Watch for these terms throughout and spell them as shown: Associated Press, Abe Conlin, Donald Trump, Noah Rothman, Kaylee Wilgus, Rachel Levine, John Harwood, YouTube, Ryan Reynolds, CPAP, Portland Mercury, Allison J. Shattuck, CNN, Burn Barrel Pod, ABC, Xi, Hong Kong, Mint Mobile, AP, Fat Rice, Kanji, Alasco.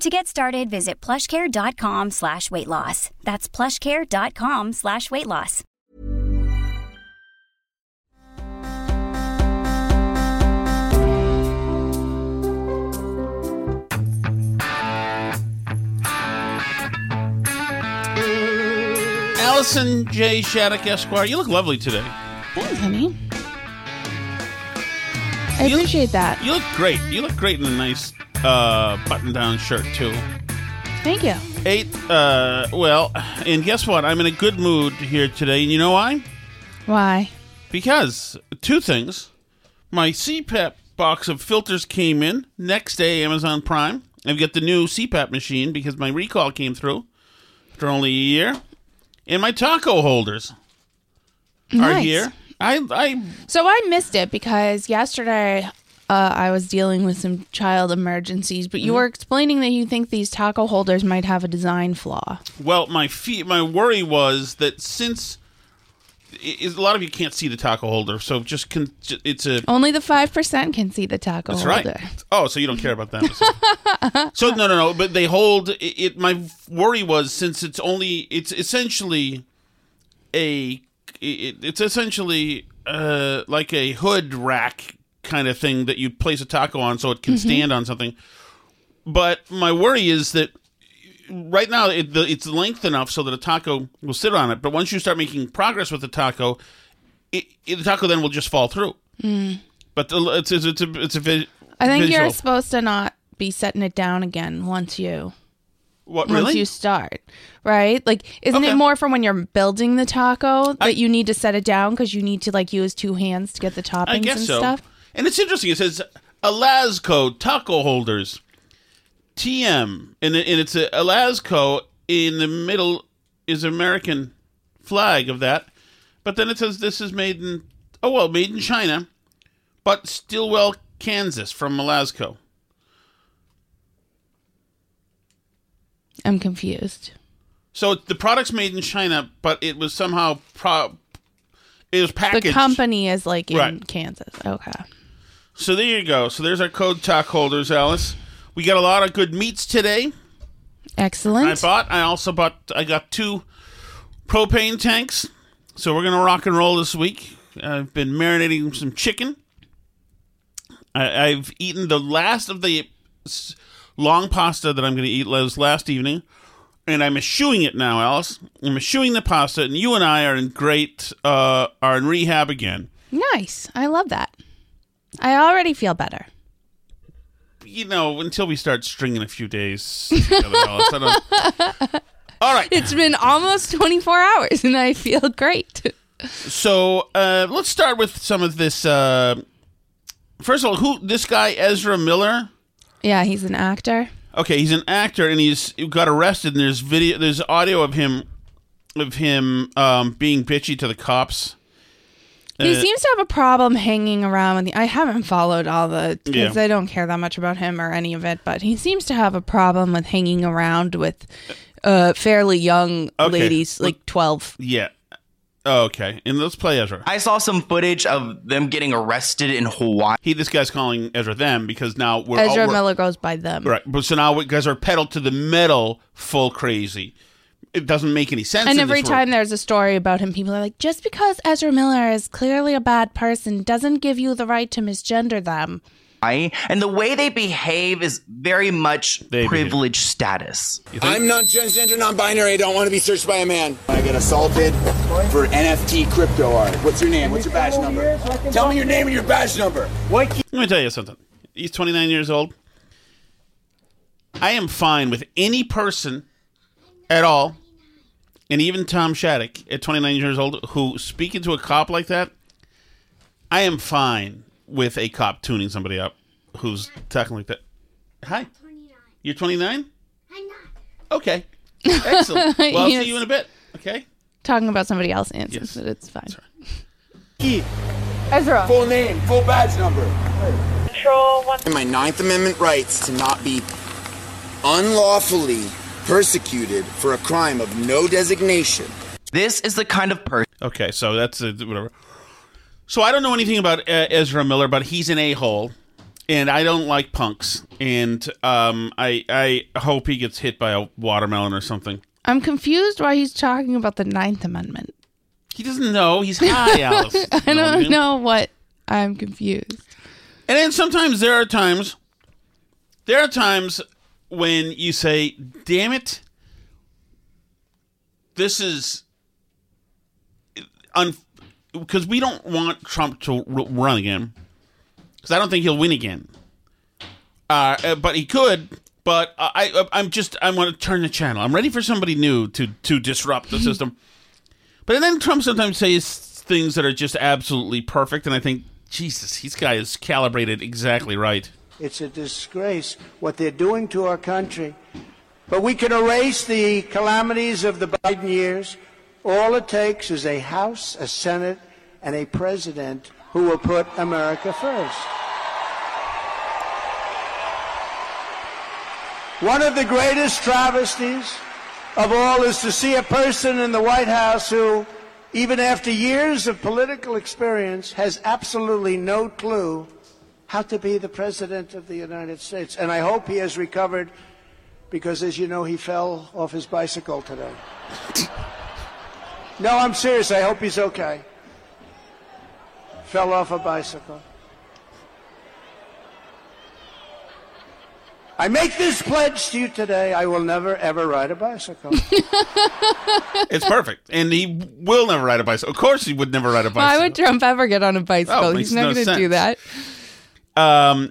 To get started, visit plushcare.com/weightloss. That's plushcare.com/weightloss. Allison J. Shattuck, Esquire, you look lovely today. Thanks, honey. I appreciate that. You look great. You look great in a nice button-down shirt, too. Thank you. And guess what? I'm in a good mood here today, and you know why? Why? Because, two things. My CPAP box of filters came in. Next day, Amazon Prime. I've got the new CPAP machine because my recall came through after only a year. And my taco holders are here. So I missed it because yesterday I was dealing with some child emergencies, but you were explaining that you think these taco holders might have a design flaw. Well, my worry was that since a lot of you can't see the taco holder, so it's a... Only the 5% can see the taco holder. That's right. Oh, so you don't care about that. So no, but they hold... It. My worry was since it's essentially like a hood rack kind of thing that you place a taco on so it can stand on something. But my worry is that right now it's length enough so that a taco will sit on it. But once you start making progress with the taco, the taco then will just fall through. Mm. But I think visual. You're supposed to not be setting it down again once you... What, really? Once you start, right? Like, isn't it more from when you're building the taco that you need to set it down because you need to, like, use two hands to get the toppings stuff? And it's interesting. It says Alasco taco holders, TM. And it's Alasco in the middle is American flag of that. But then it says this is made in China, but Stillwell, Kansas from Alasco. I'm confused. So the product's made in China, but it was somehow it was packaged. The company is like in Kansas. Okay. So there you go. So there's our code talk holders, Alice. We got a lot of good meats today. Excellent. I got two propane tanks. So we're going to rock and roll this week. I've been marinating some chicken. I've eaten the last of the long pasta that I'm going to eat last evening, and I'm eschewing it now, Alice. I'm eschewing the pasta, and you and I are in rehab again. Nice. I love that. I already feel better. You know, until we start stringing a few days together, Alice. All right. It's been almost 24 hours, and I feel great. So let's start with some of this. First of all, this guy, Ezra Miller... Yeah, he's an actor. Okay, he's an actor, and he got arrested. And there's video, there's audio of him being bitchy to the cops. He seems to have a problem hanging around with I haven't followed all the because I don't care that much about him or any of it. But he seems to have a problem with hanging around with fairly young ladies, like 12. Yeah, Oh, okay. And let's play Ezra. I saw some footage of them getting arrested in Hawaii. This guy's calling Ezra them because now we're Ezra Miller goes by them. Right. But so now guys are pedal to the metal full crazy. It doesn't make any sense. And every time there's a story about him, people are like, just because Ezra Miller is clearly a bad person doesn't give you the right to misgender them. And the way they behave is very much privileged status. I'm not transgender, non-binary. I don't want to be searched by a man. I get assaulted for NFT crypto art. What's your name? What's your badge number? Tell me your name and your badge number. Let me tell you something. He's 29 years old. I am fine with any person at all, and even Tom Shattuck at 29 years old, who speaking to a cop like that, I am fine with a cop tuning somebody up who's talking like that. Hi. 29. You're 29? I'm not. Okay. Excellent. Well, I'll see you in a bit. Okay? Talking about somebody else answers, but it's fine. Sorry. Ezra. Full name, full badge number. And my 9th Amendment rights to not be unlawfully persecuted for a crime of no designation. This is the kind of person. Okay, so that's whatever. So I don't know anything about Ezra Miller, but he's an a-hole, and I don't like punks, and I hope he gets hit by a watermelon or something. I'm confused why he's talking about the 9th Amendment. He doesn't know. He's high, Alice. I'm confused. And then sometimes there are times when you say, damn it, this is unfair. Because we don't want Trump to run again. Because I don't think he'll win again. But he could. But I want to turn the channel. I'm ready for somebody new to disrupt the system. But then Trump sometimes says things that are just absolutely perfect. And I think, Jesus, this guy is calibrated exactly right. It's a disgrace what they're doing to our country. But we can erase the calamities of the Biden years. All it takes is a House, a Senate, and a president who will put America first. One of the greatest travesties of all is to see a person in the White House who, even after years of political experience, has absolutely no clue how to be the president of the United States. And I hope he has recovered because, as you know, he fell off his bicycle today. No, I'm serious. I hope he's okay. Fell off a bicycle. I make this pledge to you today. I will never, ever ride a bicycle. It's perfect. And he will never ride a bicycle. Of course he would never ride a bicycle. Why would Trump ever get on a bicycle? Oh, he's not going to do that. I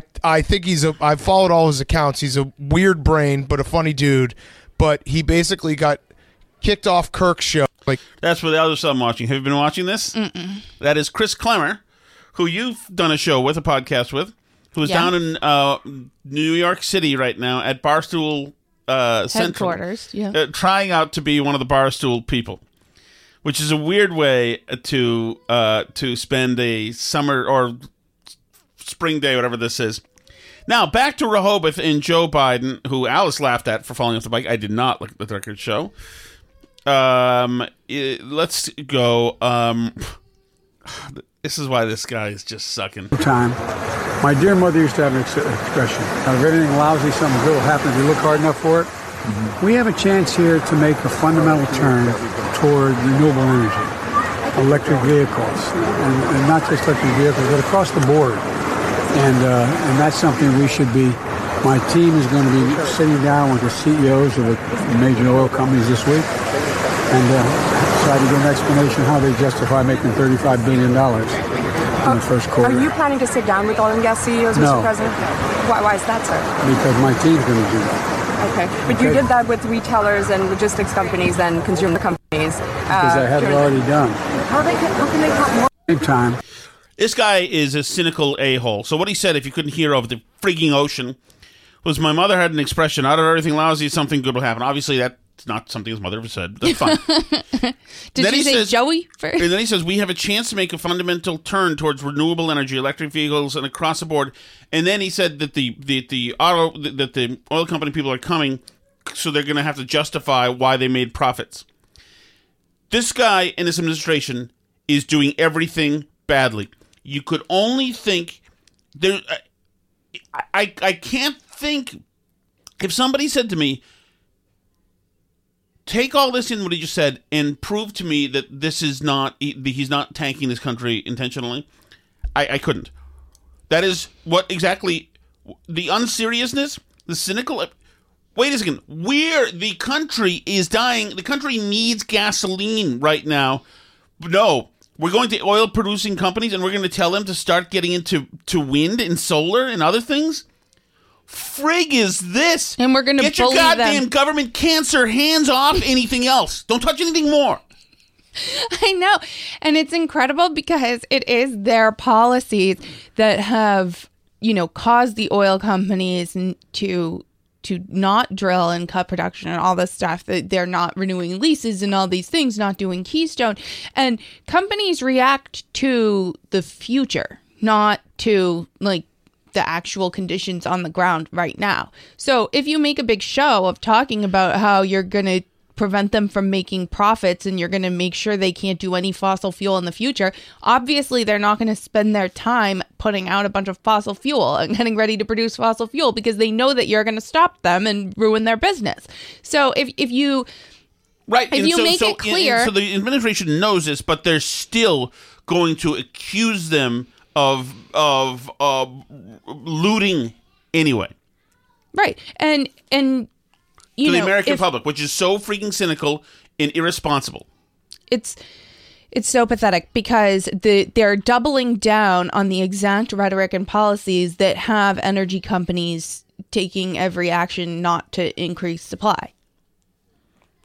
think I've followed all his accounts. He's a weird brain, but a funny dude. But he basically got kicked off Kirk's show. That's what the other stuff I'm watching. Have you been watching this? Mm-mm. That is Chris Klemmer, who you've done a show with, a podcast with, who is down in New York City right now at Barstool headquarters, Central, trying out to be one of the Barstool people, which is a weird way to spend a summer or spring day, whatever this is. Now, back to Rehoboth and Joe Biden, who Alice laughed at for falling off the bike. I did not look at the record show. Let's go. This is why this guy is just sucking. Time. My dear mother used to have an expression. If anything lousy, something good will happen if you look hard enough for it. Mm-hmm. We have a chance here to make a fundamental turn toward renewable energy, electric vehicles, and not just electric vehicles, but across the board. And that's something we should be. My team is going to be sitting down with the CEOs of the major oil companies this week and try to get an explanation how they justify making $35 billion in the first quarter. Are you planning to sit down with oil and gas CEOs, Mr. President? Why is that, sir? Because my team's going to do that. Okay. But you did that with retailers and logistics companies and consumer companies. Because I had it already done. How can they cut more? Same time. This guy is a cynical a-hole. So what he said, if you couldn't hear over the freaking ocean, was my mother had an expression, out of everything lousy, something good will happen. Obviously, that's not something his mother ever said. That's fine. Did you say Joey first? And then he says, we have a chance to make a fundamental turn towards renewable energy, electric vehicles, and across the board. And then he said that the oil company people are coming so they're going to have to justify why they made profits. This guy in his administration is doing everything badly. You could only think there. I can't think. If somebody said to me, take all this in what he just said and prove to me that this is not, he's not tanking this country intentionally, I couldn't. That is what exactly the unseriousness, the cynical. Wait a second. The country is dying. The country needs gasoline right now. No, we're going to oil producing companies and we're going to tell them to start getting into wind and solar and other things. Frig is this? And we're going to get your goddamn government cancer hands off anything else. Don't touch anything more. I know. And it's incredible because it is their policies that have, you know, caused the oil companies to not drill and cut production and all this stuff, that they're not renewing leases and all these things, not doing Keystone. And companies react to the future, not to like the actual conditions on the ground right now. So if you make a big show of talking about how you're going to prevent them from making profits and you're going to make sure they can't do any fossil fuel in the future, obviously they're not going to spend their time putting out a bunch of fossil fuel and getting ready to produce fossil fuel because they know that you're going to stop them and ruin their business. So if you make it clear... So the administration knows this, but they're still going to accuse them of looting anyway. Right. And to the American public, which is so freaking cynical and irresponsible. It's so pathetic because they're doubling down on the exact rhetoric and policies that have energy companies taking every action not to increase supply.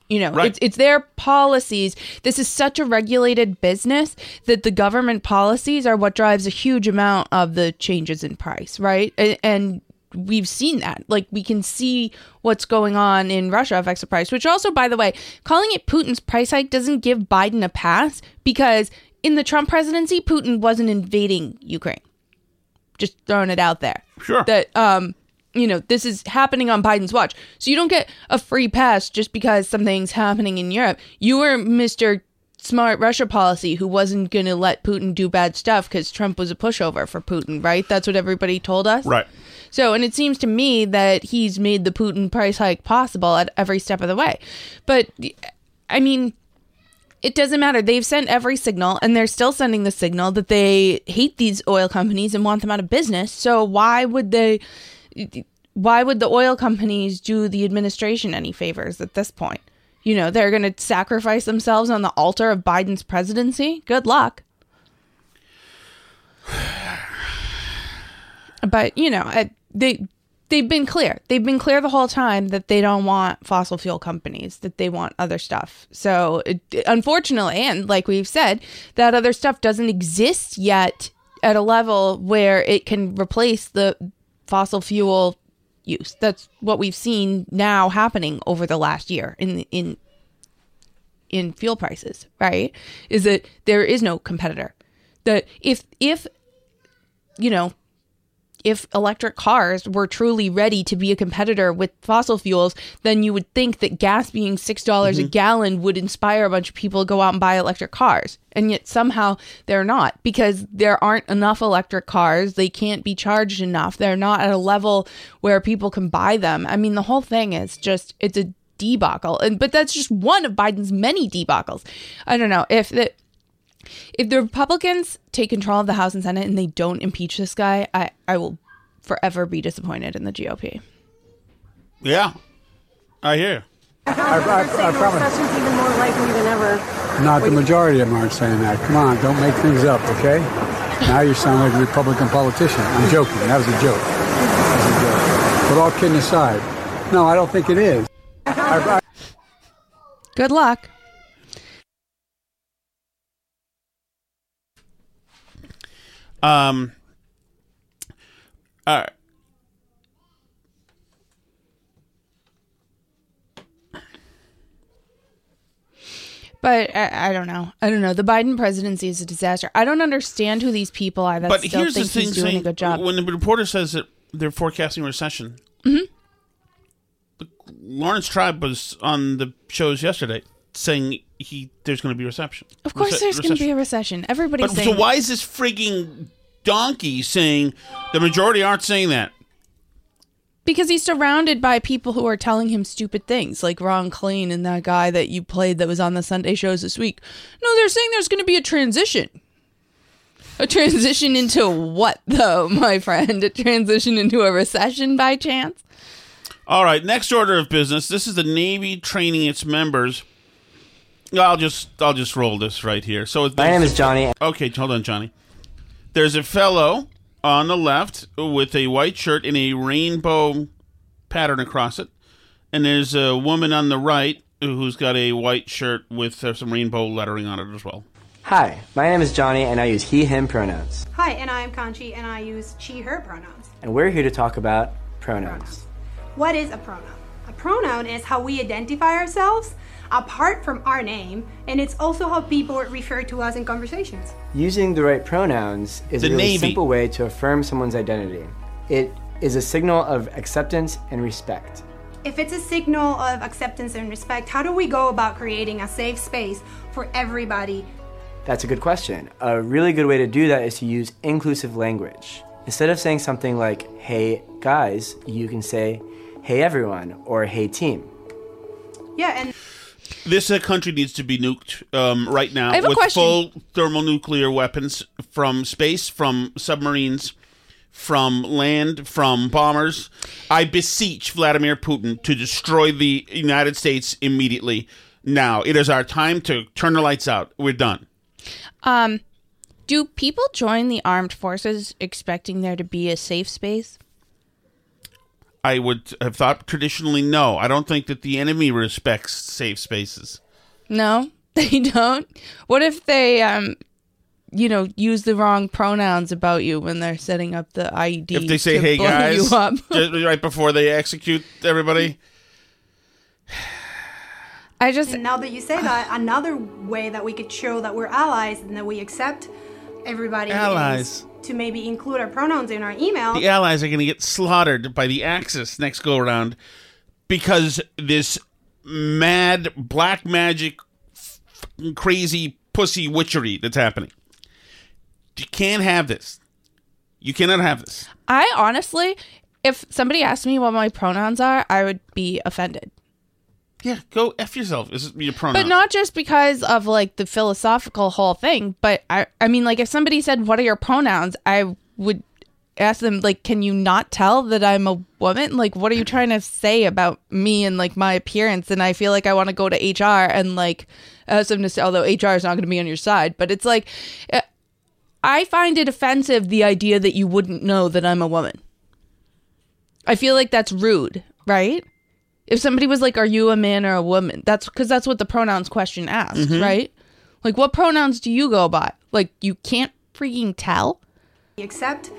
You know, right. It's their policies. This is such a regulated business that the government policies are what drives a huge amount of the changes in price, right? And we've seen that. Like, we can see what's going on in Russia affects the price, which also, by the way, calling it Putin's price hike doesn't give Biden a pass because in the Trump presidency, Putin wasn't invading Ukraine. Just throwing it out there. Sure. That, this is happening on Biden's watch. So you don't get a free pass just because something's happening in Europe. You were Mr. Smart Russia policy who wasn't going to let Putin do bad stuff because Trump was a pushover for Putin, right? That's what everybody told us. Right. So, and it seems to me that he's made the Putin price hike possible at every step of the way. But, I mean, it doesn't matter. They've sent every signal, and they're still sending the signal that they hate these oil companies and want them out of business. So why would the oil companies do the administration any favors at this point? You know, they're going to sacrifice themselves on the altar of Biden's presidency. Good luck. But, you know, they've been clear. They've been clear the whole time that they don't want fossil fuel companies, that they want other stuff. So, unfortunately, and like we've said, that other stuff doesn't exist yet at a level where it can replace the fossil fuel use. That's what we've seen now happening over the last year in fuel prices, right? Is that there is no competitor. That if electric cars were truly ready to be a competitor with fossil fuels, then you would think that gas being $6 a gallon would inspire a bunch of people to go out and buy electric cars. And yet somehow they're not, because there aren't enough electric cars. They can't be charged enough. They're not at a level where people can buy them. I mean, the whole thing is just, it's a debacle. But that's just one of Biden's many debacles. I don't know if the Republicans take control of the House and Senate and they don't impeach this guy, I will forever be disappointed in the GOP. Yeah, I hear. Our session's even more likely than ever. Not the majority of them aren't saying that. Come on, don't make things up, okay? Now you sound like a Republican politician. I'm joking. That was a joke. But all kidding aside, no, I don't think it is. Good luck. But I don't know. I don't know. The Biden presidency is a disaster. I don't understand who these people are that still think he's doing a good job. When the reporter says that they're forecasting recession, Lawrence Tribe was on the shows yesterday saying there's going to be a recession. Of course there's going to be a recession. Everybody's saying that. So why is this frigging donkey saying the majority aren't saying that? Because he's surrounded by people who are telling him stupid things, like Ron Klain and that guy that you played that was on the Sunday shows this week. No, they're saying there's going to be a transition. A transition into what, though, my friend? A transition into a recession by chance? All right, next order of business. This is the Navy training its members. I'll just roll this right here. So my name is Johnny. Okay, hold on, Johnny. There's a fellow on the left with a white shirt and a rainbow pattern across it. And there's a woman on the right who's got a white shirt with some rainbow lettering on it as well. Hi, my name is Johnny, and I use he, him pronouns. Hi, and I'm Kanji, and I use she, her pronouns. And we're here to talk about pronouns. What is a pronoun? A pronoun is how we identify ourselves apart from our name, and it's also how people refer to us in conversations. Using the right pronouns is a really simple way to affirm someone's identity. It is a signal of acceptance and respect. If it's a signal of acceptance and respect, how do we go about creating a safe space for everybody? That's a good question. A really good way to do that is to use inclusive language. Instead of saying something like, hey guys, you can say, hey everyone, or hey team. Yeah, and this country needs to be nuked right now with full thermonuclear weapons from space, from submarines, from land, from bombers. I beseech Vladimir Putin to destroy the United States immediately. Now, it is our time to turn the lights out. We're done. Do people join the armed forces expecting there to be a safe space? I would have thought traditionally, no. I don't think that the enemy respects safe spaces. No, they don't. What if they, use the wrong pronouns about you when they're setting up the IED? If they say, "Hey guys," right before they execute everybody. And now that you say that, another way that we could show that we're allies and that we accept everybody. Allies. To maybe include our pronouns in our email. The allies are going to get slaughtered by the Axis next go around because this mad black magic crazy pussy witchery that's happening. You can't have this. You cannot have this. I honestly, if somebody asked me what my pronouns are, I would be offended. Yeah, go F yourself. This is your pronoun. But not just because of, the philosophical whole thing, but, I mean, if somebody said, what are your pronouns? I would ask them, can you not tell that I'm a woman? What are you trying to say about me and, my appearance? And I feel like I want to go to HR and, ask them to say, although HR is not going to be on your side. But it's I find it offensive, the idea that you wouldn't know that I'm a woman. I feel like that's rude, right? If somebody was like, are you a man or a woman? That's because that's what the pronouns question asks, mm-hmm. right? What pronouns do you go by? You can't freaking tell. Except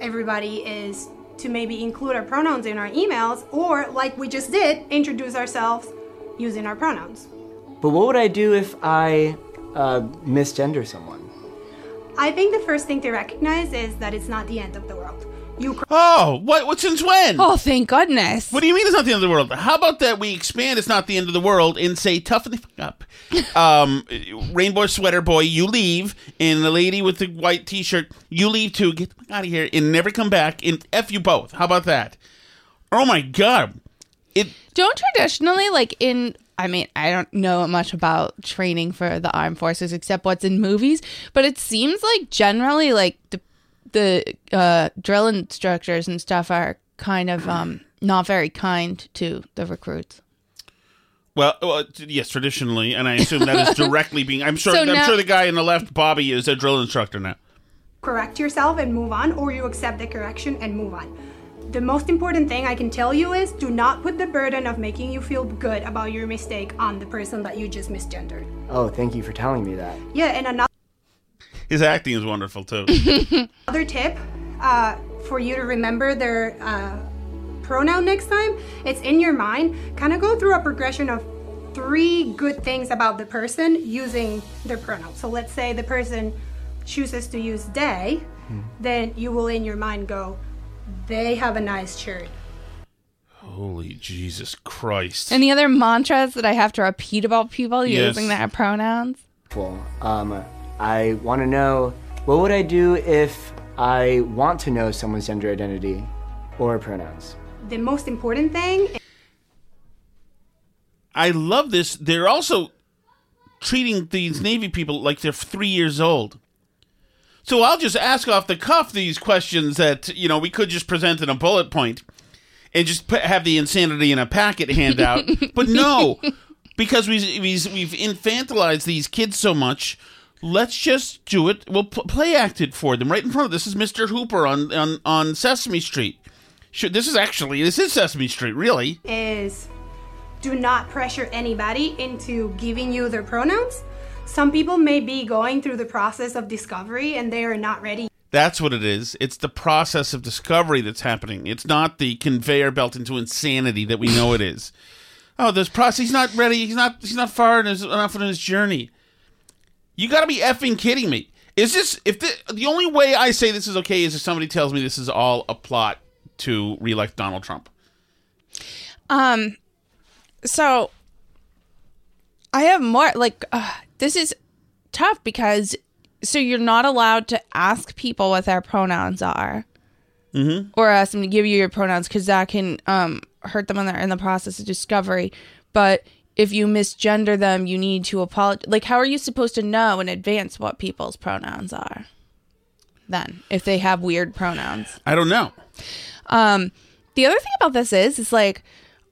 everybody is to maybe include our pronouns in our emails or, we just did, introduce ourselves using our pronouns. But what would I do if I misgender someone? I think the first thing to recognize is that it's not the end of the world. Oh, what? Since when? Oh, thank goodness. What do you mean it's not the end of the world? How about that we expand it's not the end of the world and say toughen the fuck up. Rainbow sweater boy, you leave. And the lady with the white t-shirt, you leave too. Get the fuck out of here and never come back. And F you both. How about that? Oh, my God. Don't traditionally, I don't know much about training for the armed forces except what's in movies. But it seems generally, the drill instructors and stuff are kind of not very kind to the recruits. Well, yes, traditionally, and I assume that is directly being. I'm sure the guy on the left, Bobby, is a drill instructor now. Correct yourself and move on, or you accept the correction and move on. The most important thing I can tell you is do not put the burden of making you feel good about your mistake on the person that you just misgendered. Oh, thank you for telling me that. Yeah, and another. His acting is wonderful, too. Another tip for you to remember their pronoun next time, it's in your mind. Kind of go through a progression of 3 good things about the person using their pronoun. So let's say the person chooses to use they, then you will in your mind go, they have a nice shirt. Holy Jesus Christ. Any other mantras that I have to repeat about people using their pronouns? Well, I want to know, what would I do if I want to know someone's gender identity or pronouns? The most important thing. I love this. They're also treating these Navy people like they're 3 years old. So I'll just ask off the cuff these questions that, you know, we could just present in a bullet point and just have the insanity in a packet handout. But no, because we've infantilized these kids so much, let's just do it. We'll play act it for them right in front of them. This is Mr. Hooper on Sesame Street. This is Sesame Street, really. Do not pressure anybody into giving you their pronouns. Some people may be going through the process of discovery and they are not ready. That's what it is. It's the process of discovery that's happening. It's not the conveyor belt into insanity that we know it is. Oh, this process, he's not ready. He's not far enough on his journey. You got to be effing kidding me. Is this, if the only way I say this is okay is if somebody tells me this is all a plot to re-elect Donald Trump? So I have more, like, this is tough because, so you're not allowed to ask people what their pronouns are, mm-hmm. or ask them to give you your pronouns because that can hurt them in the process of discovery. But if you misgender them, you need to apologize. Like, how are you supposed to know in advance what people's pronouns are then if they have weird pronouns? I don't know. The other thing about this is like,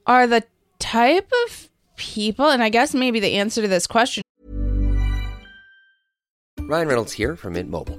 are the type of people, and I guess maybe the answer to this question. Ryan Reynolds here from Mint Mobile.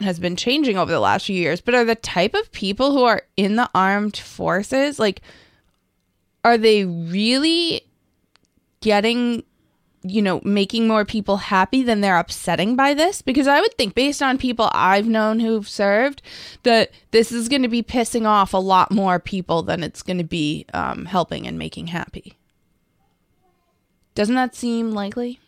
Has been changing over the last few years, but are the type of people who are in the armed forces, like, are they really getting, you know, making more people happy than they're upsetting by this? Because I would think, based on people I've known who've served, that this is going to be pissing off a lot more people than it's going to be helping and making happy. Doesn't that seem likely?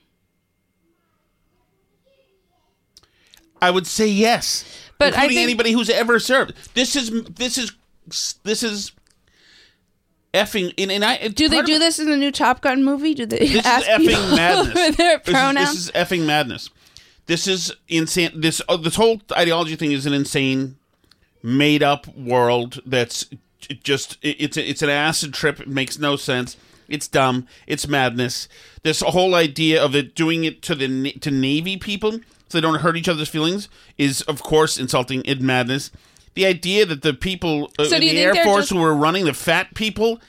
I would say yes, but including anybody who's ever served. This is effing. Do they do this in the new Top Gun movie? Do they? This ask is effing madness. Their pronouns. This is effing madness. This is insane. This whole ideology thing is an insane, made up world. That's just it's an acid trip. It makes no sense. It's dumb. It's madness. This whole idea of it doing it to the Navy people, so they don't hurt each other's feelings, is, of course, insulting and madness. The idea that the people in the Air Force who were running the fat people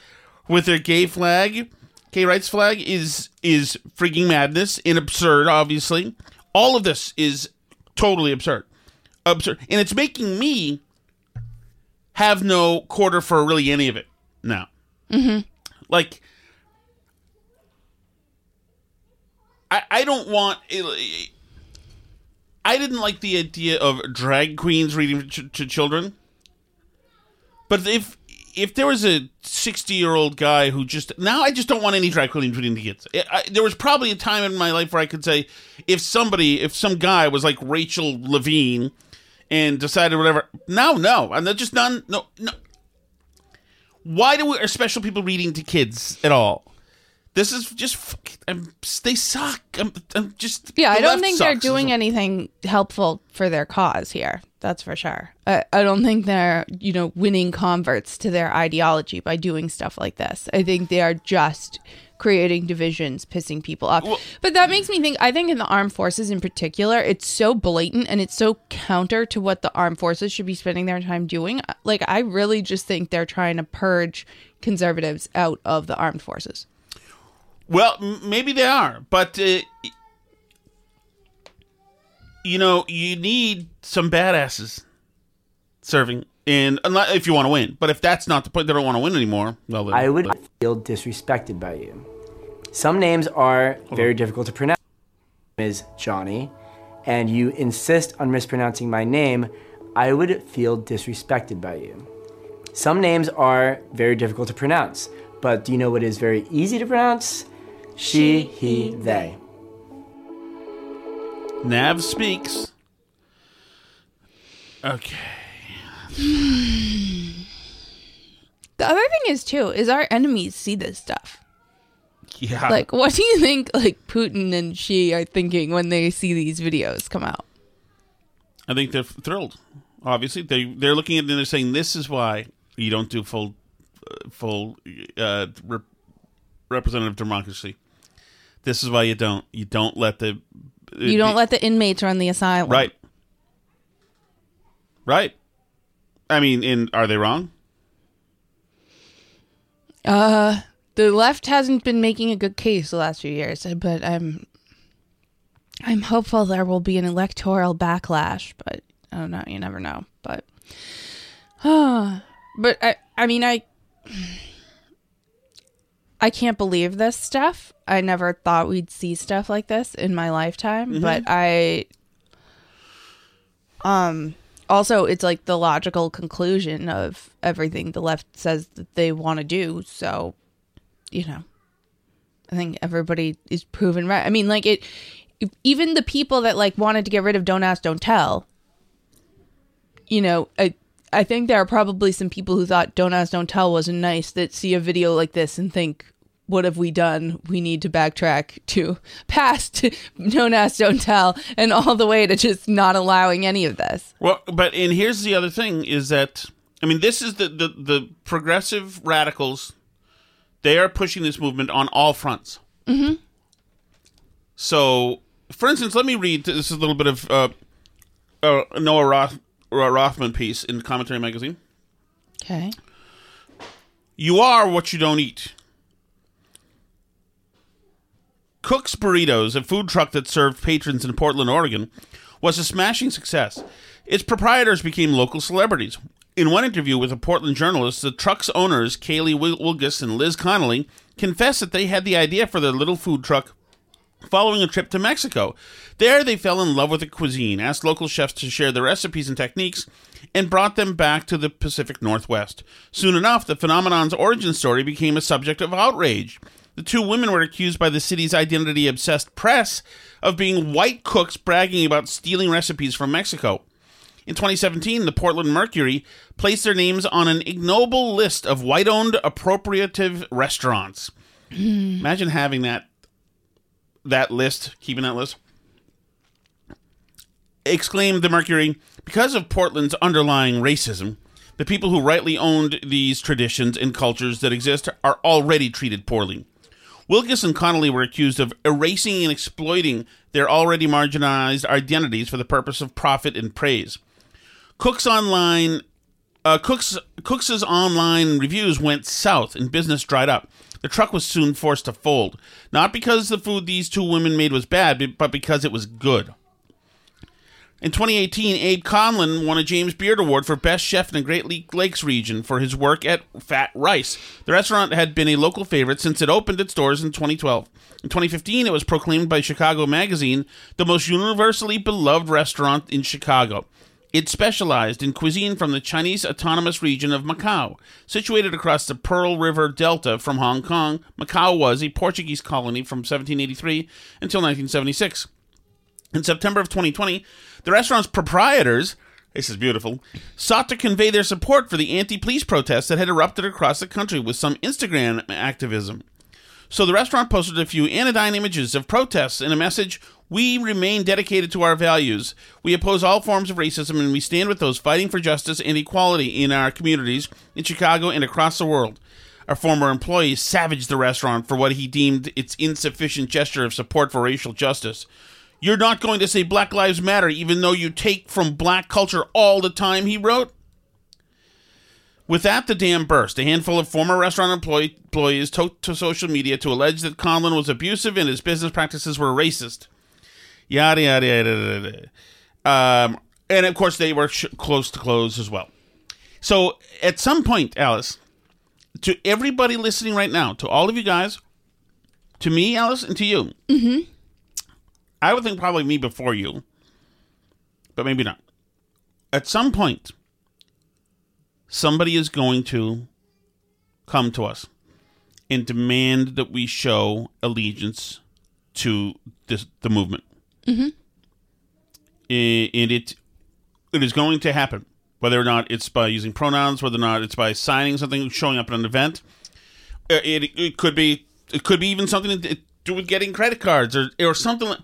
with their gay rights flag, is freaking madness and absurd, obviously. All of this is totally absurd. And it's making me have no quarter for really any of it now. Mm-hmm. Like, I didn't like the idea of drag queens reading to children. But if there was a 60-year-old guy who I just don't want any drag queens reading to kids. There was probably a time in my life where I could say, if some guy was like Rachel Levine and decided whatever. No. I'm just not. No. Why are special people reading to kids at all? This is just fucking, they suck. I'm just I don't think they're doing anything helpful for their cause here. That's for sure. I don't think they're, you know, winning converts to their ideology by doing stuff like this. I think they are just creating divisions, pissing people off. Well, but that makes me think, I think in the armed forces in particular, it's so blatant and it's so counter to what the armed forces should be spending their time doing. Like, I really just think they're trying to purge conservatives out of the armed forces. Well, maybe they are, but, you know, you need some badasses serving, and if you want to win. But if that's not the point, they don't want to win anymore. Well, I would feel disrespected by you. Some names are very difficult to pronounce. Is Johnny, and you insist on mispronouncing my name. I would feel disrespected by you. Some names are very difficult to pronounce. But do you know what is very easy to pronounce? She, he, they. Nav speaks. Okay. The other thing is, too, is our enemies see this stuff. Yeah. Like, what do you think, like, Putin and Xi are thinking when they see these videos come out? I think they're thrilled. Obviously, they're looking at it and they're saying, this is why you don't do full representative democracy. This is why you don't let the let the inmates run the asylum. Right. I mean, are they wrong? The left hasn't been making a good case the last few years, but I'm hopeful there will be an electoral backlash. But I don't know. You never know. But I can't believe this stuff. I never thought we'd see stuff like this in my lifetime, mm-hmm. But I also it's like the logical conclusion of everything the left says that they want to do, so you know, I think everybody is proven right. I mean, like even the people that like wanted to get rid of Don't Ask, Don't Tell, you know, I think there are probably some people who thought Don't Ask, Don't Tell wasn't nice that see a video like this and think, what have we done? We need to backtrack to past Don't Ask, Don't Tell and all the way to just not allowing any of this. Well, and here's the other thing is that, I mean, this is the progressive radicals. They are pushing this movement on all fronts. Mm-hmm. So, for instance, let me read, this is a little bit of Noah Rothman piece in Commentary Magazine. Okay. You are what you don't eat. Cook's Burritos, a food truck that served patrons in Portland, Oregon, was a smashing success. Its proprietors became local celebrities. In one interview with a Portland journalist, the truck's owners, Kaylee Wilgus and Liz Connolly, confessed that they had the idea for their little food truck following a trip to Mexico. There, they fell in love with the cuisine, asked local chefs to share their recipes and techniques, and brought them back to the Pacific Northwest. Soon enough, the phenomenon's origin story became a subject of outrage. The two women were accused by the city's identity-obsessed press of being white cooks bragging about stealing recipes from Mexico. In 2017, the Portland Mercury placed their names on an ignoble list of white-owned appropriative restaurants. Imagine having that list, keeping that list, exclaimed the Mercury. Because of Portland's underlying racism, the people who rightly owned these traditions and cultures that exist are already treated poorly. Wilgus and Connolly were accused of erasing and exploiting their already marginalized identities for the purpose of profit and praise. Cook's online reviews went south and business dried up. The truck was soon forced to fold, not because the food these two women made was bad, but because it was good. In 2018, Abe Conlin won a James Beard Award for Best Chef in the Great Lakes region for his work at Fat Rice. The restaurant had been a local favorite since it opened its doors in 2012. In 2015, it was proclaimed by Chicago Magazine the most universally beloved restaurant in Chicago. It specialized in cuisine from the Chinese autonomous region of Macau. Situated across the Pearl River Delta from Hong Kong, Macau was a Portuguese colony from 1783 until 1976. In September of 2020, the restaurant's proprietors, this is beautiful, sought to convey their support for the anti-police protests that had erupted across the country with some Instagram activism. So the restaurant posted a few anodyne images of protests and a message, "We remain dedicated to our values. We oppose all forms of racism, and we stand with those fighting for justice and equality in our communities in Chicago and across the world." Our former employee savaged the restaurant for what he deemed its insufficient gesture of support for racial justice. "You're not going to say Black Lives Matter even though you take from black culture all the time," he wrote. With that, the dam burst. A handful of former restaurant employees took to social media to allege that Conlin was abusive and his business practices were racist. Yada, yada, yada, yada. And of course, they were close to close as well. So at some point, Alice, to everybody listening right now, to all of you guys, to me, Alice, and to you, mm-hmm. I would think probably me before you, but maybe not. At some point, somebody is going to come to us and demand that we show allegiance to this, the movement. Mm-hmm. And it is going to happen, whether or not it's by using pronouns, whether or not it's by signing something, showing up at an event. It could be even something to do with getting credit cards or something.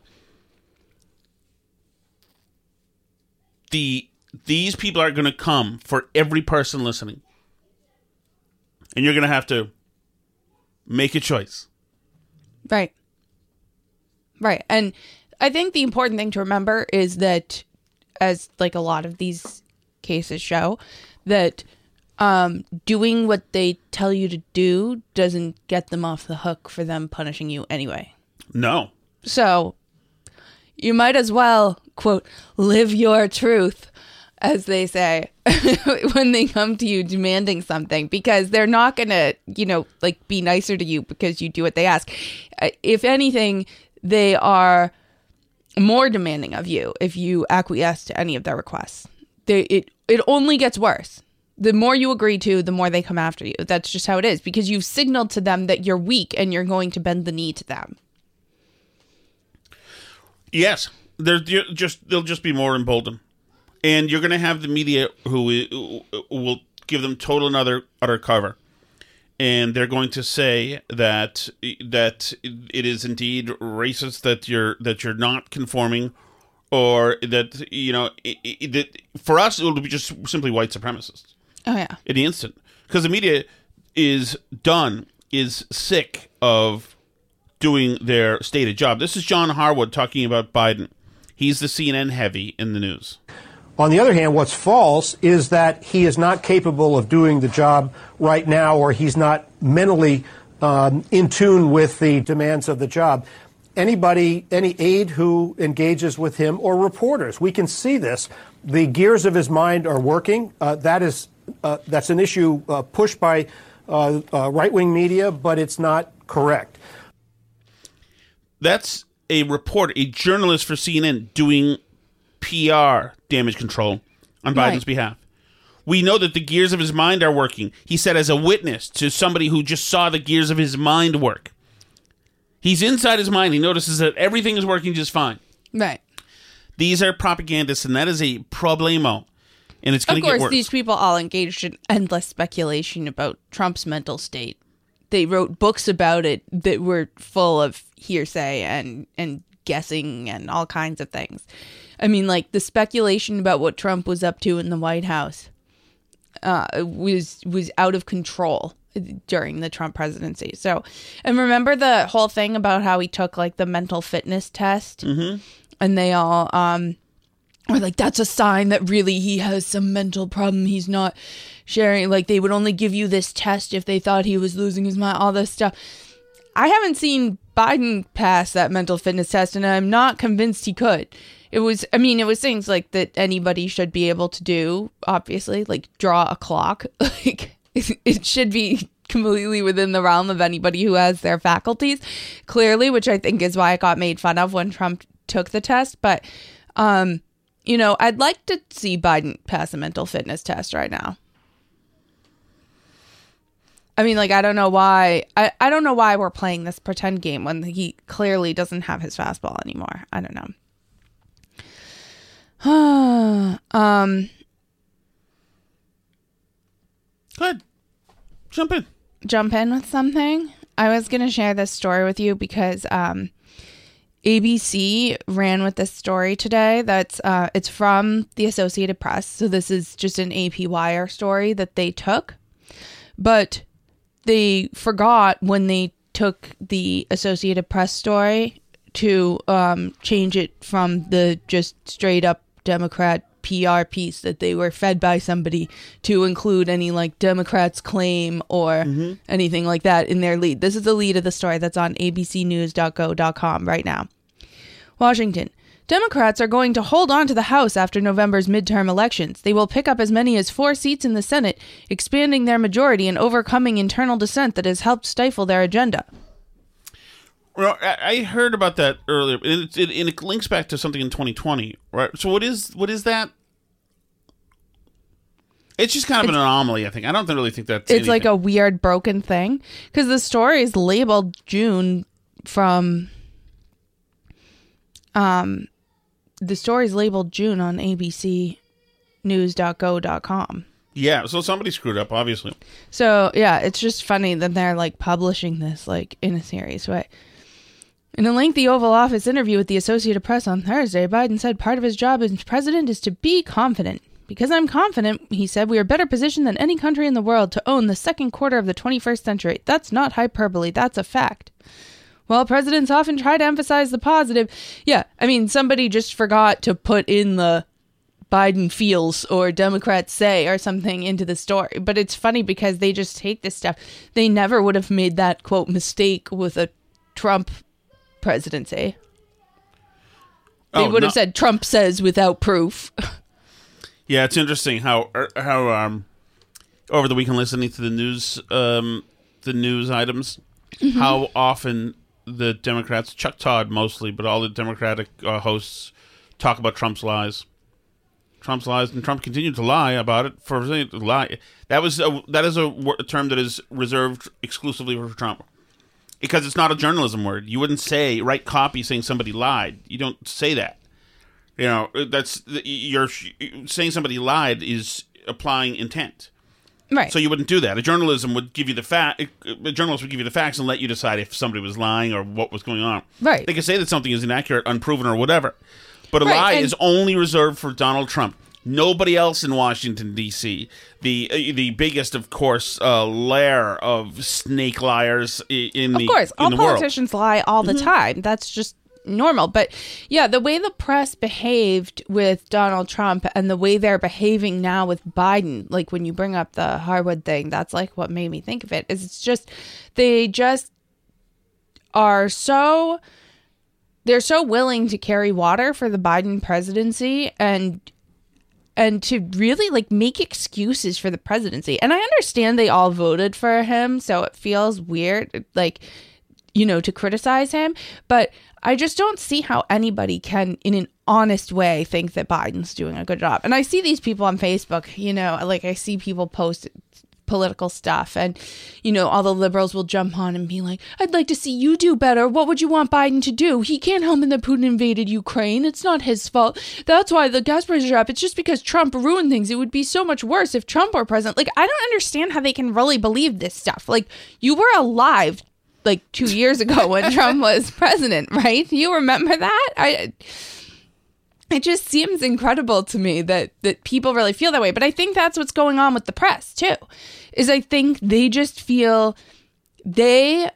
These people are going to come for every person listening, and you're going to have to make a choice. Right. Right. And I think the important thing to remember is that, as like a lot of these cases show, that doing what they tell you to do doesn't get them off the hook for them punishing you anyway. No. So you might as well, quote, live your truth, as they say, when they come to you demanding something, because they're not going to, be nicer to you because you do what they ask. If anything, they are more demanding of you if you acquiesce to any of their requests. It only gets worse. The more you agree to, the more they come after you. That's just how it is, because you've signaled to them that you're weak and you're going to bend the knee to them. Yes. They'll just be more emboldened. And you're going to have the media who will give them total and utter cover. And they're going to say that it is indeed racist that you're not conforming, or that, that for us it will be just simply white supremacists. Oh, yeah. In the instant. Because the media is sick of doing their stated job. This is John Harwood talking about Biden. He's the CNN heavy in the news. On the other hand, what's false is that he is not capable of doing the job right now, or he's not mentally in tune with the demands of the job. Anybody, any aide who engages with him, or reporters, we can see this. The gears of his mind are working. That's an issue pushed by right-wing media, but it's not correct. That's a reporter, a journalist for CNN doing PR, damage control, on Biden's behalf. We know that the gears of his mind are working. He said as a witness to somebody who just saw the gears of his mind work. He's inside his mind. He notices that everything is working just fine. Right. These are propagandists, and that is a problemo. And it's going to get worse. Of course, these people all engaged in endless speculation about Trump's mental state. They wrote books about it that were full of hearsay and guessing and all kinds of things. I mean, the speculation about what Trump was up to in the White House was out of control during the Trump presidency. So, and remember the whole thing about how he took, the mental fitness test? Mm-hmm. And they all were like, that's a sign that really he has some mental problem. He's not sharing. They would only give you this test if they thought he was losing his mind, all this stuff. I haven't seen Biden pass that mental fitness test, and I'm not convinced he could. It was things that anybody should be able to do, obviously, draw a clock. It should be completely within the realm of anybody who has their faculties, clearly, which I think is why it got made fun of when Trump took the test. But, I'd like to see Biden pass a mental fitness test right now. I don't know why we're playing this pretend game when he clearly doesn't have his fastball anymore. I don't know. Good. Jump in with something. I was going to share this story with you because ABC ran with this story today. That's it's from the Associated Press. So this is just an AP Wire story that they took. But they forgot when they took the Associated Press story to change it from the just straight up Democrat PR piece that they were fed by somebody to include any like Democrats claim or anything like that in their lead. This is the lead of the story that's on abcnews.go.com right now. Washington. Democrats are going to hold on to the House after November's midterm elections. They will pick up as many as 4 seats in the Senate, expanding their majority and overcoming internal dissent that has helped stifle their agenda. Well, I heard about that earlier. It links back to something in 2020, right? So what is that? It's just kind of an anomaly, I think. I don't really think that's anything. It's like a weird broken thing because the story is labeled June from the story's labeled June on abcnews.go.com. Yeah, so somebody screwed up, obviously. So, yeah, it's just funny that they're, like, publishing this, like, in a serious way. In a lengthy Oval Office interview with the Associated Press on Thursday, Biden said part of his job as president is to be confident. Because I'm confident, he said, we are better positioned than any country in the world to own the second quarter of the 21st century. That's not hyperbole. That's a fact. Well, presidents often try to emphasize the positive. Yeah, I mean, somebody just forgot to put in the Biden feels or Democrats say or something into the story. But it's funny because they just take this stuff. They never would have made that, quote, mistake with a Trump presidency. They have said Trump says without proof. Yeah, it's interesting how over the weekend listening to the news items, how often the Democrats, Chuck Todd mostly, but all the Democratic hosts talk about Trump's lies. Trump's lies, and Trump continued to lie about it for lie. That is a term that is reserved exclusively for Trump, because it's not a journalism word. You wouldn't write copy saying somebody lied. You don't say that. You know, that's you're saying somebody lied is applying intent, right? So you wouldn't do that. A journalist would give you the facts and let you decide if somebody was lying or what was going on. Right? They could say that something is inaccurate, unproven, or whatever. But a lie is only reserved for Donald Trump. Nobody else in Washington, D.C. The biggest, of course, lair of snake liars in the world. Of course, all politicians lie all the time. That's just normal. But yeah, the way the press behaved with Donald Trump and the way they're behaving now with Biden, like when you bring up the Harwood thing, that's like what made me think of it. Is it's just they just are so. They're so willing to carry water for the Biden presidency and to really like make excuses for the presidency. And I understand they all voted for him, so it feels weird, like, you know, to criticize him. But I just don't see how anybody can, in an honest way, think that Biden's doing a good job. And I see these people on Facebook, you know, like I see people post political stuff and, you know, all the liberals will jump on and be like, I'd like to see you do better. What would you want Biden to do? He can't help it that Putin invaded Ukraine. It's not his fault. That's why the gas prices are up. It's just because Trump ruined things. It would be so much worse if Trump were president. Like, I don't understand how they can really believe this stuff. Like, you were alive like 2 years ago when Trump was president, right? You remember that? It just seems incredible to me that people really feel that way. But I think that's what's going on with the press, too, is I think they just feel they,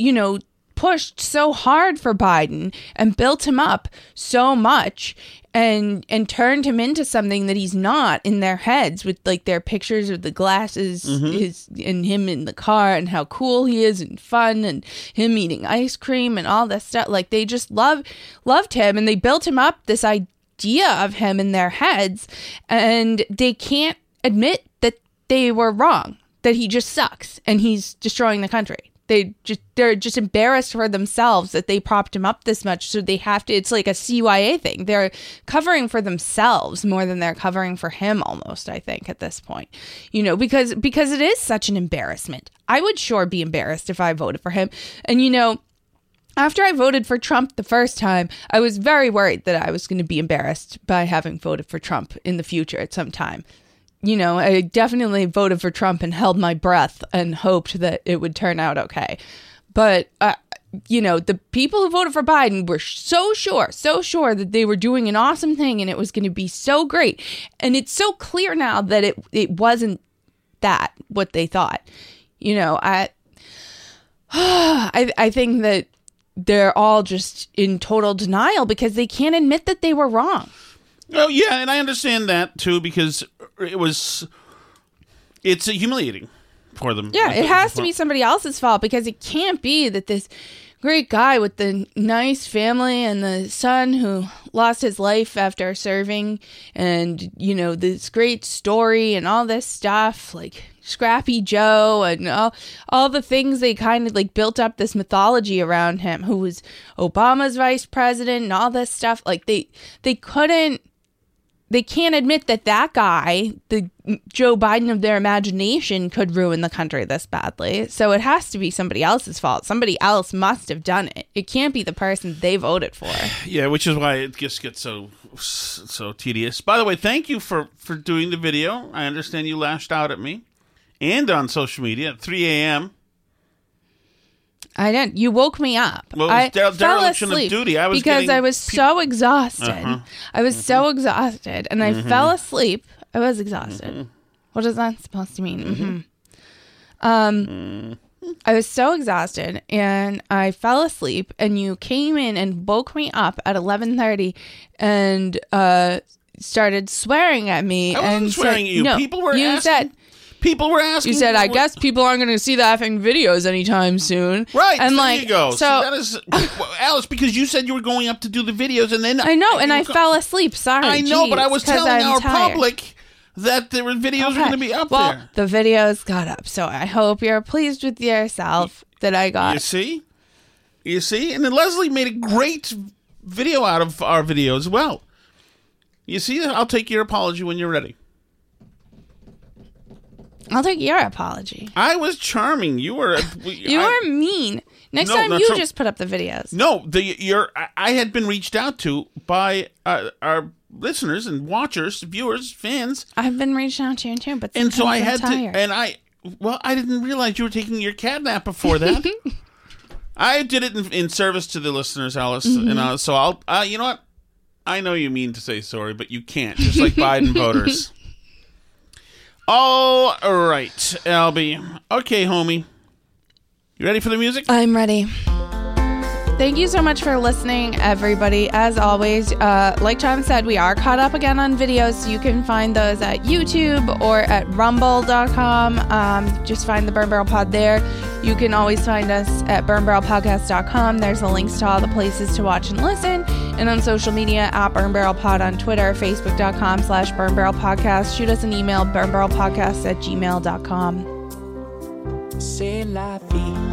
you know, pushed so hard for Biden and built him up so much and turned him into something that he's not in their heads with, like, their pictures of the glasses and him in the car and how cool he is and fun and him eating ice cream and all that stuff. Like, they just loved him and they built him up this idea of him in their heads, and they can't admit that they were wrong, that he just sucks and he's destroying the country. They're just embarrassed for themselves that they propped him up this much. So they have to, it's like a CYA thing. They're covering for themselves more than they're covering for him almost, I think, at this point, you know, because it is such an embarrassment. I would sure be embarrassed if I voted for him. And, you know, after I voted for Trump the first time, I was very worried that I was going to be embarrassed by having voted for Trump in the future at some time. you know, I definitely voted for Trump and held my breath and hoped that it would turn out okay. But, you know, the people who voted for Biden were so sure that they were doing an awesome thing and it was going to be so great. And it's so clear now that it wasn't that what they thought. You know, I think that they're all just in total denial because they can't admit that they were wrong. Oh, yeah, and I understand that, too, because it's humiliating for them. Yeah, it has to be somebody else's fault, because it can't be that this great guy with the nice family and the son who lost his life after serving and, you know, this great story and all this stuff, like Scrappy Joe and all the things they kind of like built up this mythology around him, who was Obama's vice president and all this stuff. Like they can't admit that that guy, the Joe Biden of their imagination, could ruin the country this badly. So it has to be somebody else's fault. Somebody else must have done it. It can't be the person they voted for. Yeah, which is why it just gets so tedious. By the way, thank you for doing the video. I understand you lashed out at me and on social media at 3 a.m. I didn't. You woke me up. Well, it was dereliction of duty. I was because I was so exhausted. Uh-huh. I was so exhausted, and I fell asleep. I was exhausted. Mm-hmm. What is that supposed to mean? Mm-hmm. I was so exhausted, and I fell asleep. And you came in and woke me up at 11:30, and started swearing at me. I wasn't swearing at you. No, people were asking. People were asking. You said, I guess people aren't going to see the effing videos anytime soon. Right. And there you go. So, that is, Alice, because you said you were going up to do the videos, and then I know, and I fell asleep. Sorry. I know, but I was telling our public that there were videos were going to be up there. Well, the videos got up, so I hope you're pleased with yourself that I got. You see? And then Leslie made a great video out of our video as well. You see? I'll take your apology when you're ready. I'll take your apology. I was charming. You were. You were mean. Next time, you just put up the videos. No, I had been reached out to by our listeners and watchers, viewers, fans. I've been reached out to you too, but and so I had tired. I didn't realize you were taking your cat nap before that. I did it in service to the listeners, Alice, and so I'll. You know what? I know you mean to say sorry, but you can't. Just like Biden voters. All right, Albie. Okay, homie. You ready for the music? I'm ready. Thank you so much for listening, everybody. As always, like Tom said, we are caught up again on videos, so you can find those at YouTube or at rumble.com. Just find the Burn Barrel Pod there. You can always find us at burnbarrelpodcast.com. There's the links to all the places to watch and listen. And on social media, at Burn Barrel Pod on Twitter, facebook.com/Burn Barrel Podcast. Shoot us an email, burnbarrelpodcast@gmail.com. C'est la vie.